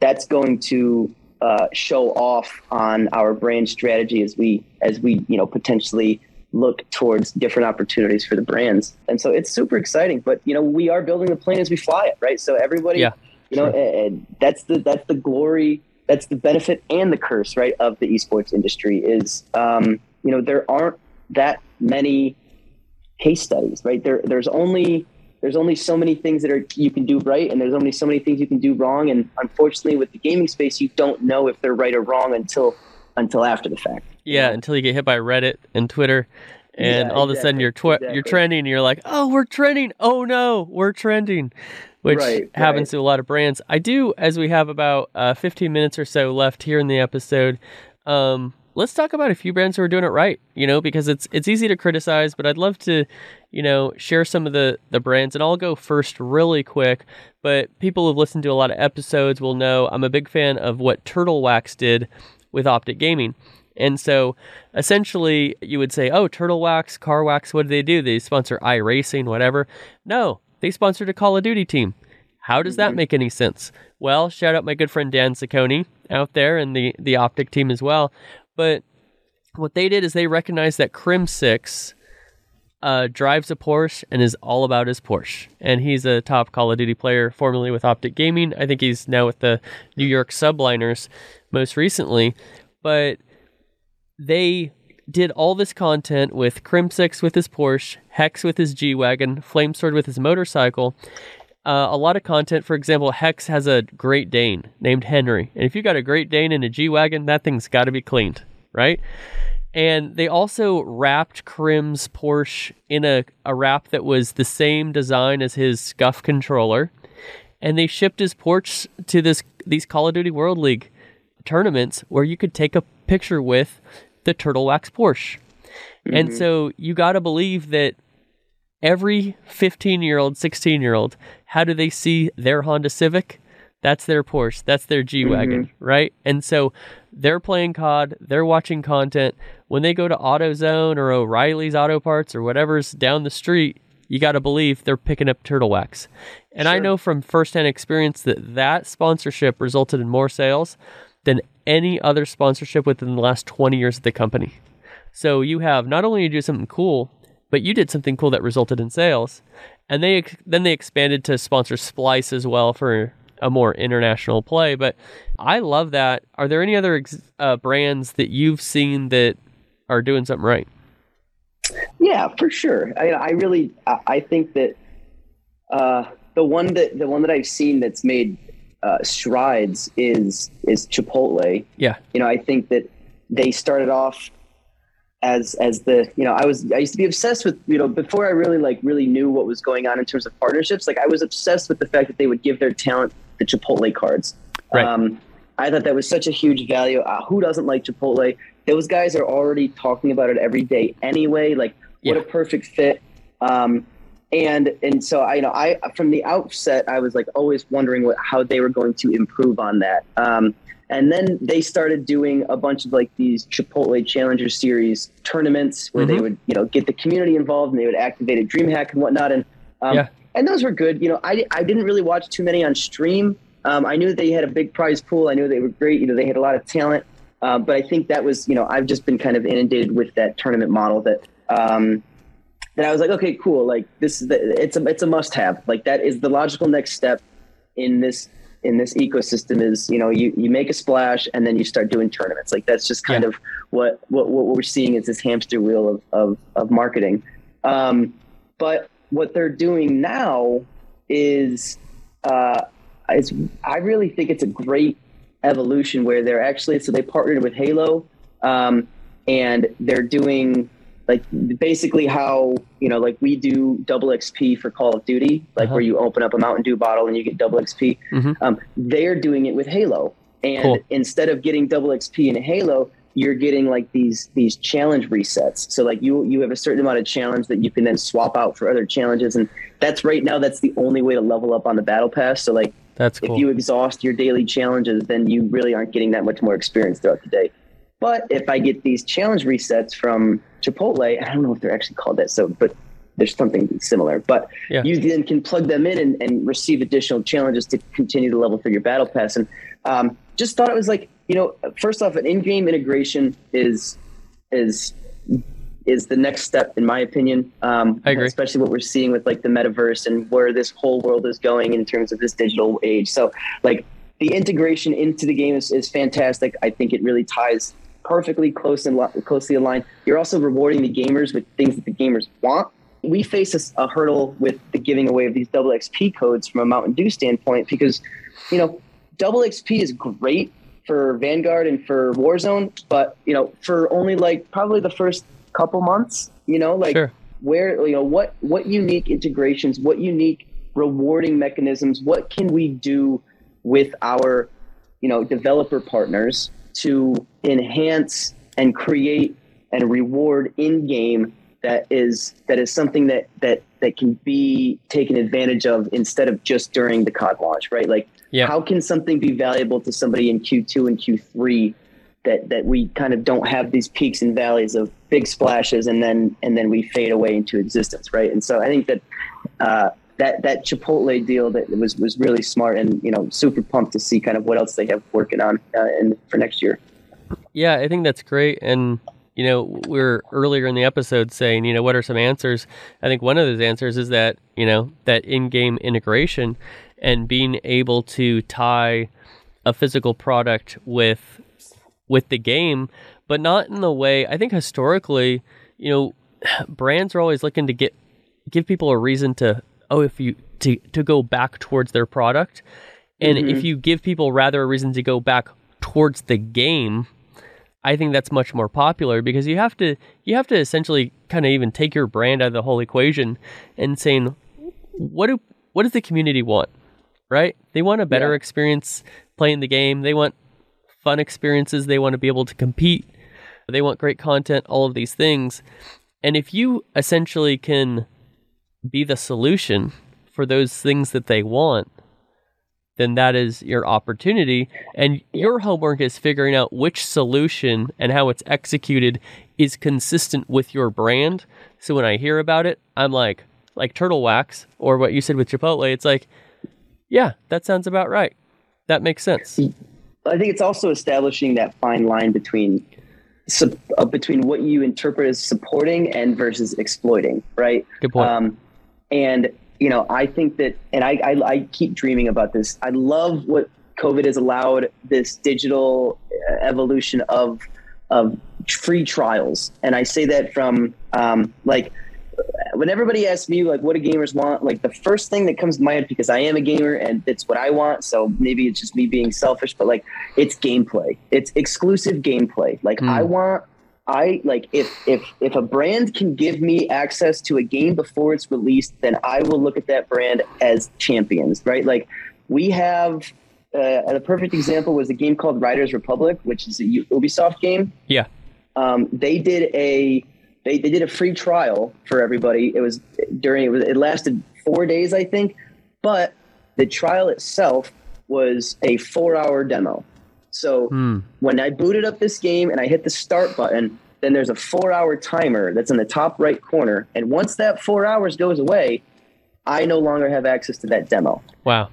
that's going to uh, show off on our brand strategy as we, as we, you know, potentially look towards different opportunities for the brands. And so it's super exciting, but you know, we are building the plane as we fly it, right? So everybody, yeah, you know, sure. uh, that's the, that's the glory, that's the benefit and the curse, right? Of the esports industry is, um, you know, there aren't that many case studies, right? There, there's only there's only so many things that are you can do right, and there's only so many things you can do wrong. And unfortunately, with the gaming space, you don't know if they're right or wrong until until after the fact. Yeah, until you get hit by Reddit and Twitter, and yeah, all of exactly, a sudden you're tw- exactly. you're trending, and you're like, oh, we're trending. Oh no, we're trending, which right, happens right. to a lot of brands. I do, as we have about uh, fifteen minutes or so left here in the episode. Um, Let's talk about a few brands who are doing it right, you know, because it's it's easy to criticize, but I'd love to, you know, share some of the, the brands, and I'll go first really quick, but people who've listened to a lot of episodes will know I'm a big fan of what Turtle Wax did with Optic Gaming. And so essentially you would say, oh, Turtle Wax, Car Wax, what do they do? They sponsor iRacing, whatever. No, they sponsored a Call of Duty team. How does that make any sense? Well, shout out my good friend Dan Ciccone out there and the, the Optic team as well. But what they did is they recognized that Crimsix uh, drives a Porsche and is all about his Porsche. And he's a top Call of Duty player, formerly with Optic Gaming. I think he's now with the New York Subliners most recently. But they did all this content with Crimsix with his Porsche, Hex with his G-Wagon, Flamesword with his motorcycle. Uh, a lot of content. For example, Hex has a Great Dane named Henry. And if you got a Great Dane and a G-Wagon, that thing's got to be cleaned, right? And they also wrapped Crim's Porsche in a, a wrap that was the same design as his Scuff controller. And they shipped his Porsche to this these Call of Duty World League tournaments where you could take a picture with the Turtle Wax Porsche. Mm-hmm. And so you got to believe that every fifteen-year-old, sixteen-year-old, how do they see their Honda Civic? That's their Porsche. That's their G-Wagon, mm-hmm. right? And so they're playing C O D. They're watching content. When they go to AutoZone or O'Reilly's Auto Parts or whatever's down the street, you got to believe they're picking up Turtle Wax. And sure. I know from firsthand experience that that sponsorship resulted in more sales than any other sponsorship within the last twenty years of the company. So you have, not only do you do something cool, but you did something cool that resulted in sales. And they then they expanded to sponsor Splice as well for a more international play. But I love that. Are there any other ex- uh, brands that you've seen that are doing something right? Yeah, for sure. I, I really, I, I think that uh, the one that the one that I've seen that's made uh, strides is is Chipotle. Yeah. You know, I think that they started off as, as the, you know, I was, I used to be obsessed with, you know, before I really like really knew what was going on in terms of partnerships. Like I was obsessed with the fact that they would give their talent the Chipotle cards. Right. Um, I thought that was such a huge value. Uh, who doesn't like Chipotle? Those guys are already talking about it every day anyway. Like yeah. what a perfect fit. Um, and, and so I, you know, I, from the outset, I was like always wondering what, how they were going to improve on that. Um, And then they started doing a bunch of like these Chipotle Challenger Series tournaments where mm-hmm. they would, you know, get the community involved and they would activate a dream hack and whatnot. And um, yeah. and those were good. You know, I, I didn't really watch too many on stream. Um, I knew they had a big prize pool. I knew they were great. You know, they had a lot of talent. Uh, but I think that was, you know, I've just been kind of inundated with that tournament model that um, that I was like, okay, cool. Like this is the, it's a it's a must have. Like that is the logical next step in this. in this ecosystem is, you know, you, you make a splash and then you start doing tournaments. Like that's just kind yeah. of what, what, what we're seeing is this hamster wheel of, of, of marketing. Um, but what they're doing now is, uh, is, I really think it's a great evolution where they're actually, so they partnered with Halo, um, and they're doing like basically how, you know, like we do double X P for Call of Duty, like uh-huh. where you open up a Mountain Dew bottle and you get double X P. Mm-hmm. Um, they're doing it with Halo. And cool. instead of getting double X P in Halo, you're getting like these these challenge resets. So like you you have a certain amount of challenge that you can then swap out for other challenges. And that's right now, that's the only way to level up on the battle pass. So like that's cool. if you exhaust your daily challenges, then you really aren't getting that much more experience throughout the day. But if I get these challenge resets from Chipotle, I don't know if they're actually called that, so but there's something similar. But yeah. you then can plug them in and, and receive additional challenges to continue to level through your battle pass. And um, just thought it was like, you know, first off, an in-game integration is is is the next step in my opinion. Um, I agree. Especially what we're seeing with like the metaverse and where this whole world is going in terms of this digital age. So like the integration into the game is, is fantastic. I think it really ties perfectly close and lo- closely aligned. You're also rewarding the gamers with things that the gamers want. we face a, a hurdle with the giving away of these double X P codes from a Mountain Dew standpoint, because, you know, double X P is great for Vanguard and for Warzone, but, you know, for only like probably the first couple months, you know, like sure. where, you know, what, what unique integrations, what unique rewarding mechanisms, what can we do with our, you know, developer partners to enhance and create and reward in game that is that is something that that that can be taken advantage of instead of just during the C O D launch, right? Like, yeah. how can something be valuable to somebody in Q two and Q three that that we kind of don't have these peaks and valleys of big splashes and then and then we fade away into existence, right? And so I think that uh, that that Chipotle deal that was was really smart, and you know, super pumped to see kind of what else they have working on uh, in, for next year. Yeah, I think that's great. And you know, we were earlier in the episode saying, you know, what are some answers? I think one of those answers is that, you know, that in-game integration and being able to tie a physical product with with the game, but not in the way, I think historically, you know, brands are always looking to get give people a reason to, oh, if you to, to go back towards their product. And mm-hmm. if you give people rather a reason to go back towards the game, I think that's much more popular, because you have to you have to essentially kind of even take your brand out of the whole equation and saying, what do what does the community want, right? They want a better yeah. experience playing the game. They want fun experiences. They want to be able to compete. They want great content, all of these things. And if you essentially can be the solution for those things that they want, then that is your opportunity. And your homework is figuring out which solution and how it's executed is consistent with your brand. So when I hear about it, I'm like, like Turtle Wax, or what you said with Chipotle, it's like, yeah, that sounds about right. That makes sense. I think it's also establishing that fine line between uh, between what you interpret as supporting and versus exploiting, right? Good point. Um, and You know, I think that, and I, I I keep dreaming about this. I love what COVID has allowed, this digital evolution of of free trials. And I say that from um, like when everybody asks me like what do gamers want, like the first thing that comes to mind, because I am a gamer and that's what I want. So maybe it's just me being selfish, but like it's gameplay. It's exclusive gameplay. Like mm. I want. I like if if if a brand can give me access to a game before it's released, then I will look at that brand as champions, right? Like we have uh, a perfect example was a game called Riders Republic, which is a Ubisoft game. Yeah, um, they did a they, they did a free trial for everybody. It was during it, was, it lasted four days, I think, but the trial itself was a four hour demo. So hmm. when I booted up this game and I hit the start button, then there's a four-hour timer that's in the top right corner. And once that four hours goes away, I no longer have access to that demo. Wow.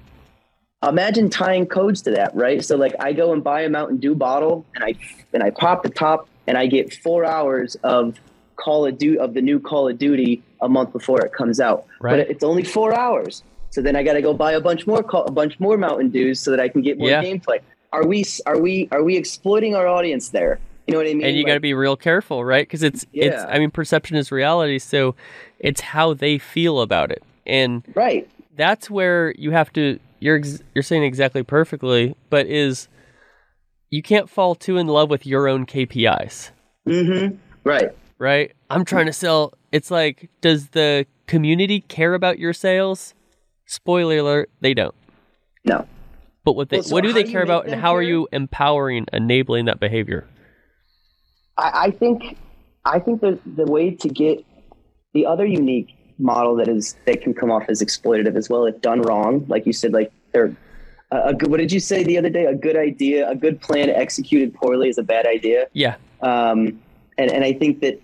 Imagine tying codes to that, right? So like I go and buy a Mountain Dew bottle and I and I pop the top and I get four hours of Call of Duty, of the new Call of Duty a month before it comes out. Right. But it's only four hours. So then I got to go buy a bunch more call, a bunch more Mountain Dews so that I can get more yeah. gameplay. Are we are we are we exploiting our audience there? You know what I mean? And you like, got to be real careful, right? Because it's yeah. it's I mean, perception is reality, so it's how they feel about it, and right. that's where you have to. You're you're saying exactly perfectly, but is you can't fall too in love with your own K P Is. Mm-hmm. Right. Right. I'm trying to sell. It's like, does the community care about your sales? Spoiler alert: they don't. No. But what, they, well, so what do they do care about, and how care? Are you empowering, enabling that behavior? I, I think, I think the the way to get the other unique model that is that can come off as exploitative as well, if done wrong, like you said, like they're a, a good, what did you say the other day? A good idea, a good plan executed poorly is a bad idea. Yeah. Um. And and I think that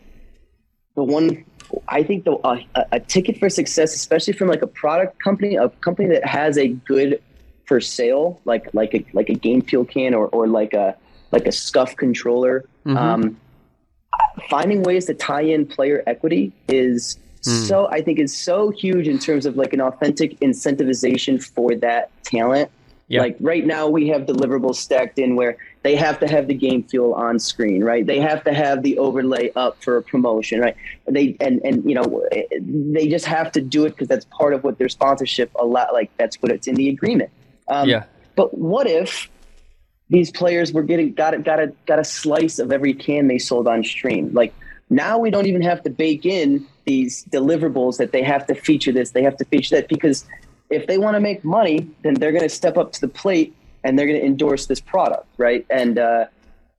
the one, I think the uh, a ticket for success, especially from like a product company, a company that has a good for sale, like like a like a game fuel can or or like a like a scuff controller. Mm-hmm. Um, finding ways to tie in player equity is mm. so I think is so huge in terms of like an authentic incentivization for that talent. Yep. Like right now we have deliverables stacked in where They have to have the game fuel on screen, right? They have to have the overlay up for a promotion, right? They and and you know they just have to do it because that's part of what their sponsorship a lot like that's what it's in the agreement. Um, yeah. But what if these players were getting got it got a got a slice of every can they sold on stream? Like now we don't even have to bake in these deliverables that they have to feature this, they have to feature that, because if they want to make money, then they're going to step up to the plate and they're going to endorse this product, right? And uh,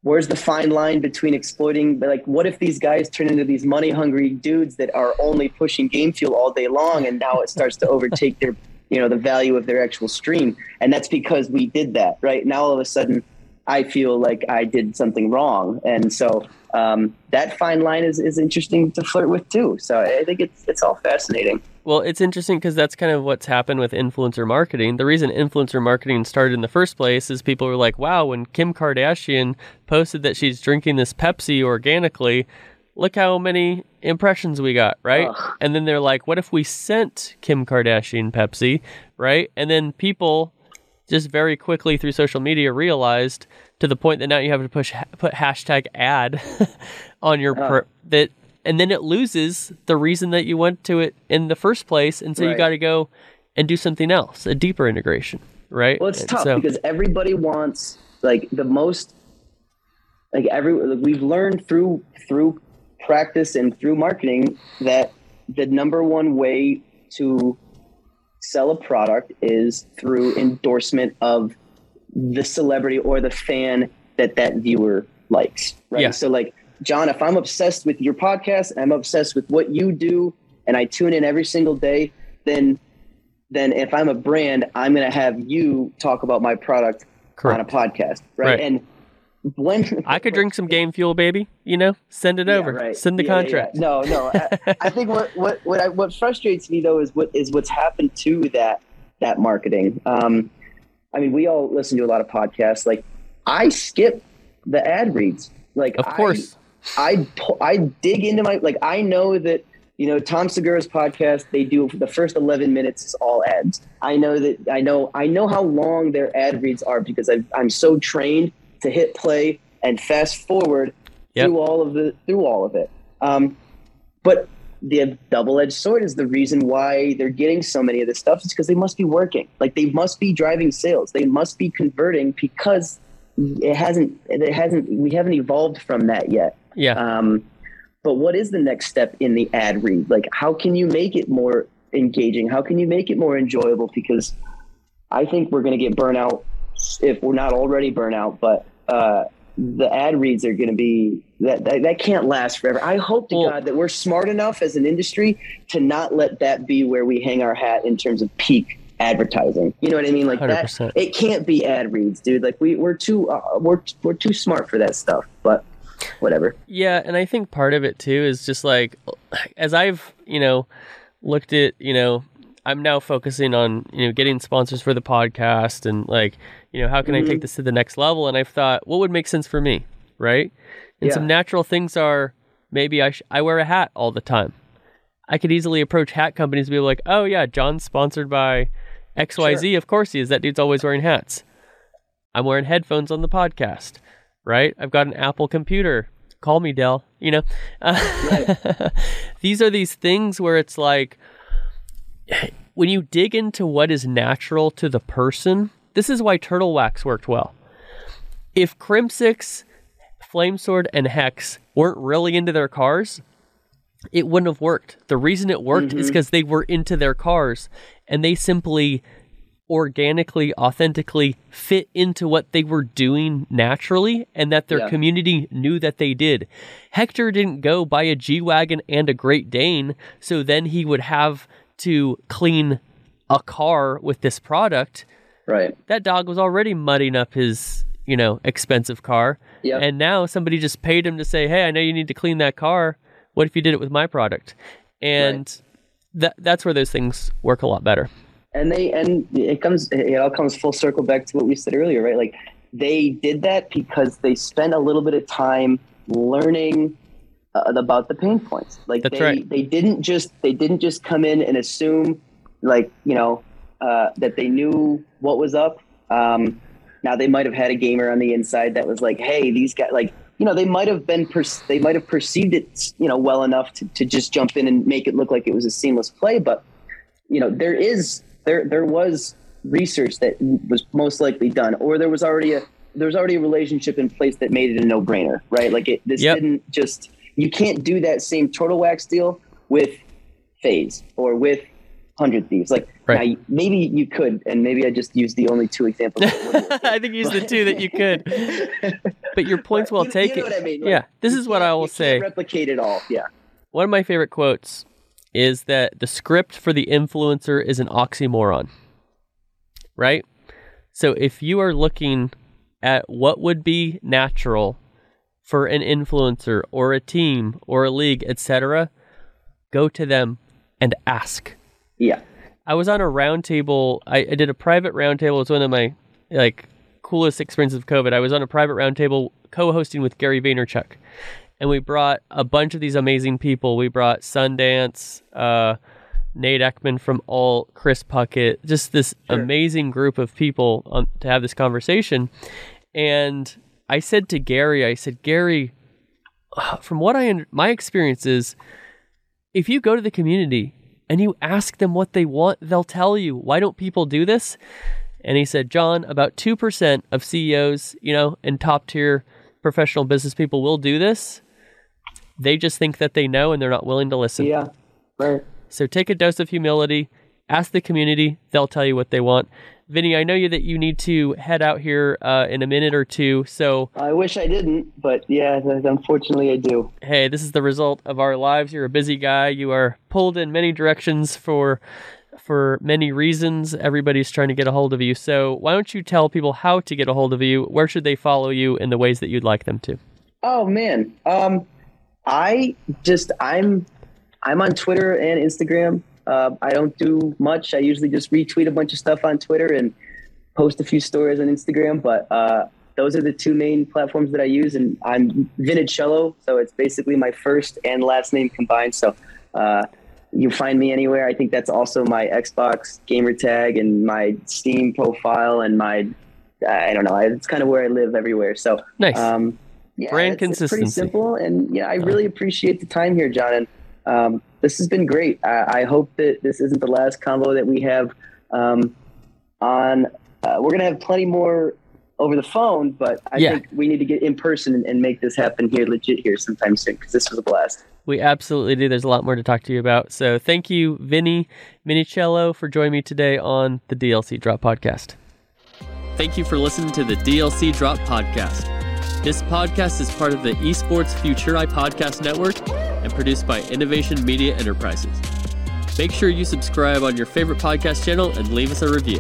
where's the fine line between exploiting, like, what if these guys turn into these money-hungry dudes that are only pushing game fuel all day long, and now it starts to overtake their, you know, the value of their actual stream? And that's because we did that, right? Now all of a sudden, I feel like I did something wrong, and so um, that fine line is is interesting to flirt with too. So I think it's it's all fascinating. Well, it's interesting because that's kind of what's happened with influencer marketing. The reason influencer marketing started in the first place is people were like, wow, when Kim Kardashian posted that she's drinking this Pepsi organically, look how many impressions we got, right? Ugh. And then they're like, what if we sent Kim Kardashian Pepsi, right? And then people just very quickly through social media realized, to the point that now you have to push put hashtag ad on your oh. per, that, and then it loses the reason that you went to it in the first place, and so right. you got to go and do something else, a deeper integration, right? Well, it's and tough so, because everybody wants like the most, like every like, we've learned through through practice and through marketing that the number one way to sell a product is through endorsement of the celebrity or the fan that that viewer likes, right? Yeah. So like, John, if I'm obsessed with your podcast and I'm obsessed with what you do and I tune in every single day, then then if I'm a brand, I'm going to have you talk about my product Correct. On a podcast, right? Right. And when I could drink some game fuel, baby, you know, send it yeah, over, right. send the yeah, contract. Yeah. No, no. I, I think what what what, I, what frustrates me though is what is what's happened to that that marketing. Um, I mean, we all listen to a lot of podcasts. Like, I skip the ad reads. Like, of course, I I, I dig into my like. I know that you know Tom Segura's podcast. They do the first eleven minutes is all ads. I know that I know I know how long their ad reads are because I've, I'm so trained to hit play and fast forward yep. through all of the through all of it. Um, but the double-edged sword is the reason why they're getting so many of this stuff is because they must be working. Like they must be driving sales. They must be converting because it hasn't it hasn't we haven't evolved from that yet. Yeah. Um, but what is the next step in the ad read? Like how can you make it more engaging? How can you make it more enjoyable? Because I think we're going to get burnout if we're not already burnout, but uh, the ad reads are going to be that, that that can't last forever. I hope to well, God that we're smart enough as an industry to not let that be where we hang our hat in terms of peak advertising. You know what I mean? Like one hundred percent. That, it can't be ad reads, dude. Like we we're too uh, we're we're too smart for that stuff. But whatever. Yeah, and I think part of it too is just like as I've you know looked at you know. I'm now focusing on, you know, getting sponsors for the podcast and like, you know, how can mm-hmm. I take this to the next level? And I've thought, what would make sense for me? Right. And yeah. some natural things are maybe I, sh- I wear a hat all the time. I could easily approach hat companies and be like, oh yeah, John's sponsored by X Y Z. Sure. Of course he is. That dude's always wearing hats. I'm wearing headphones on the podcast, right? I've got an Apple computer. Call me Dell, you know, uh, right. These are these things where it's like, when you dig into what is natural to the person, this is why Turtle Wax worked well. If Crimsix, Flamesword, and Hex weren't really into their cars, it wouldn't have worked. The reason it worked mm-hmm. is because they were into their cars and they simply organically, authentically fit into what they were doing naturally and that their yeah. community knew that they did. Hector didn't go buy a G-Wagon and a Great Dane, so then he would have to clean a car with this product, right? That dog was already mudding up his, you know, expensive car. Yep. And now somebody just paid him to say, hey, I know you need to clean that car. What if you did it with my product? And right. that that's where those things work a lot better. And they, and it comes, it all comes full circle back to what we said earlier, right? Like they did that because they spent a little bit of time learning Uh, about the pain points. Like That's they, right. they didn't just, they didn't just come in and assume like, you know, uh, that they knew what was up. Um, Now they might have had a gamer on the inside that was like, hey, these guys, like, you know, they might have been, per- they might have perceived it, you know, well enough to, to just jump in and make it look like it was a seamless play. But, you know, there is, there, there was research that was most likely done, or there was already a, there was already a relationship in place that made it a no brainer, right? Like it, this yep. didn't just, you can't do that same Turtle Wax deal with Phase or with one hundred Thieves. Like right. now, maybe you could, and maybe I just used the only two examples. I think you used the two that you could. But your point's well you, taken. You know what I mean? Like, yeah, this is what I will you say. Can't replicate it all. Yeah. One of my favorite quotes is that the script for the influencer is an oxymoron, right? So if you are looking at what would be natural for an influencer or a team or a league, et cetera, go to them and ask. Yeah. I was on a roundtable. I, I did a private roundtable. It's one of my like coolest experiences of COVID. I was on a private roundtable co-hosting with Gary Vaynerchuk, and we brought a bunch of these amazing people. We brought Sundance, uh, Nate Ekman from Alt, Chris Puckett, just this sure. amazing group of people on, to have this conversation. And I said to Gary, I said, Gary, from what I my experience is, if you go to the community and you ask them what they want, they'll tell you. Why don't people do this? And he said, John, about two percent of C E Os, you know, and top tier professional business people will do this. They just think that they know and they're not willing to listen. Yeah, right. So take a dose of humility, ask the community, they'll tell you what they want. Vinny, I know you that you need to head out here uh, in a minute or two. So I wish I didn't, but yeah, unfortunately I do. Hey, this is the result of our lives. You're a busy guy. You are pulled in many directions for for many reasons. Everybody's trying to get a hold of you. So why don't you tell people how to get a hold of you? Where should they follow you in the ways that you'd like them to? Oh man, um, I just I'm I'm on Twitter and Instagram. Uh, I don't do much. I usually just retweet a bunch of stuff on Twitter and post a few stories on Instagram. But uh, those are the two main platforms that I use. And I'm Vinicello, so it's basically my first and last name combined. So uh, you find me anywhere. I think that's also my Xbox gamer tag and my Steam profile and my, I don't know, it's kind of where I live everywhere. So nice. Um, yeah, brand it's, consistency. It's pretty simple. And yeah, I really appreciate the time here, John. And, um, this has been great. I, I hope that this isn't the last combo that we have um, on. Uh, we're going to have plenty more over the phone, but I yeah. think we need to get in person and, and make this happen here legit here sometime soon, because this was a blast. We absolutely do. There's a lot more to talk to you about. So thank you, Vinny Minichiello, for joining me today on the D L C Drop Podcast. Thank you for listening to the D L C Drop Podcast. This podcast is part of the Esports Futuri Podcast Network and produced by Innovation Media Enterprises. Make sure you subscribe on your favorite podcast channel and leave us a review.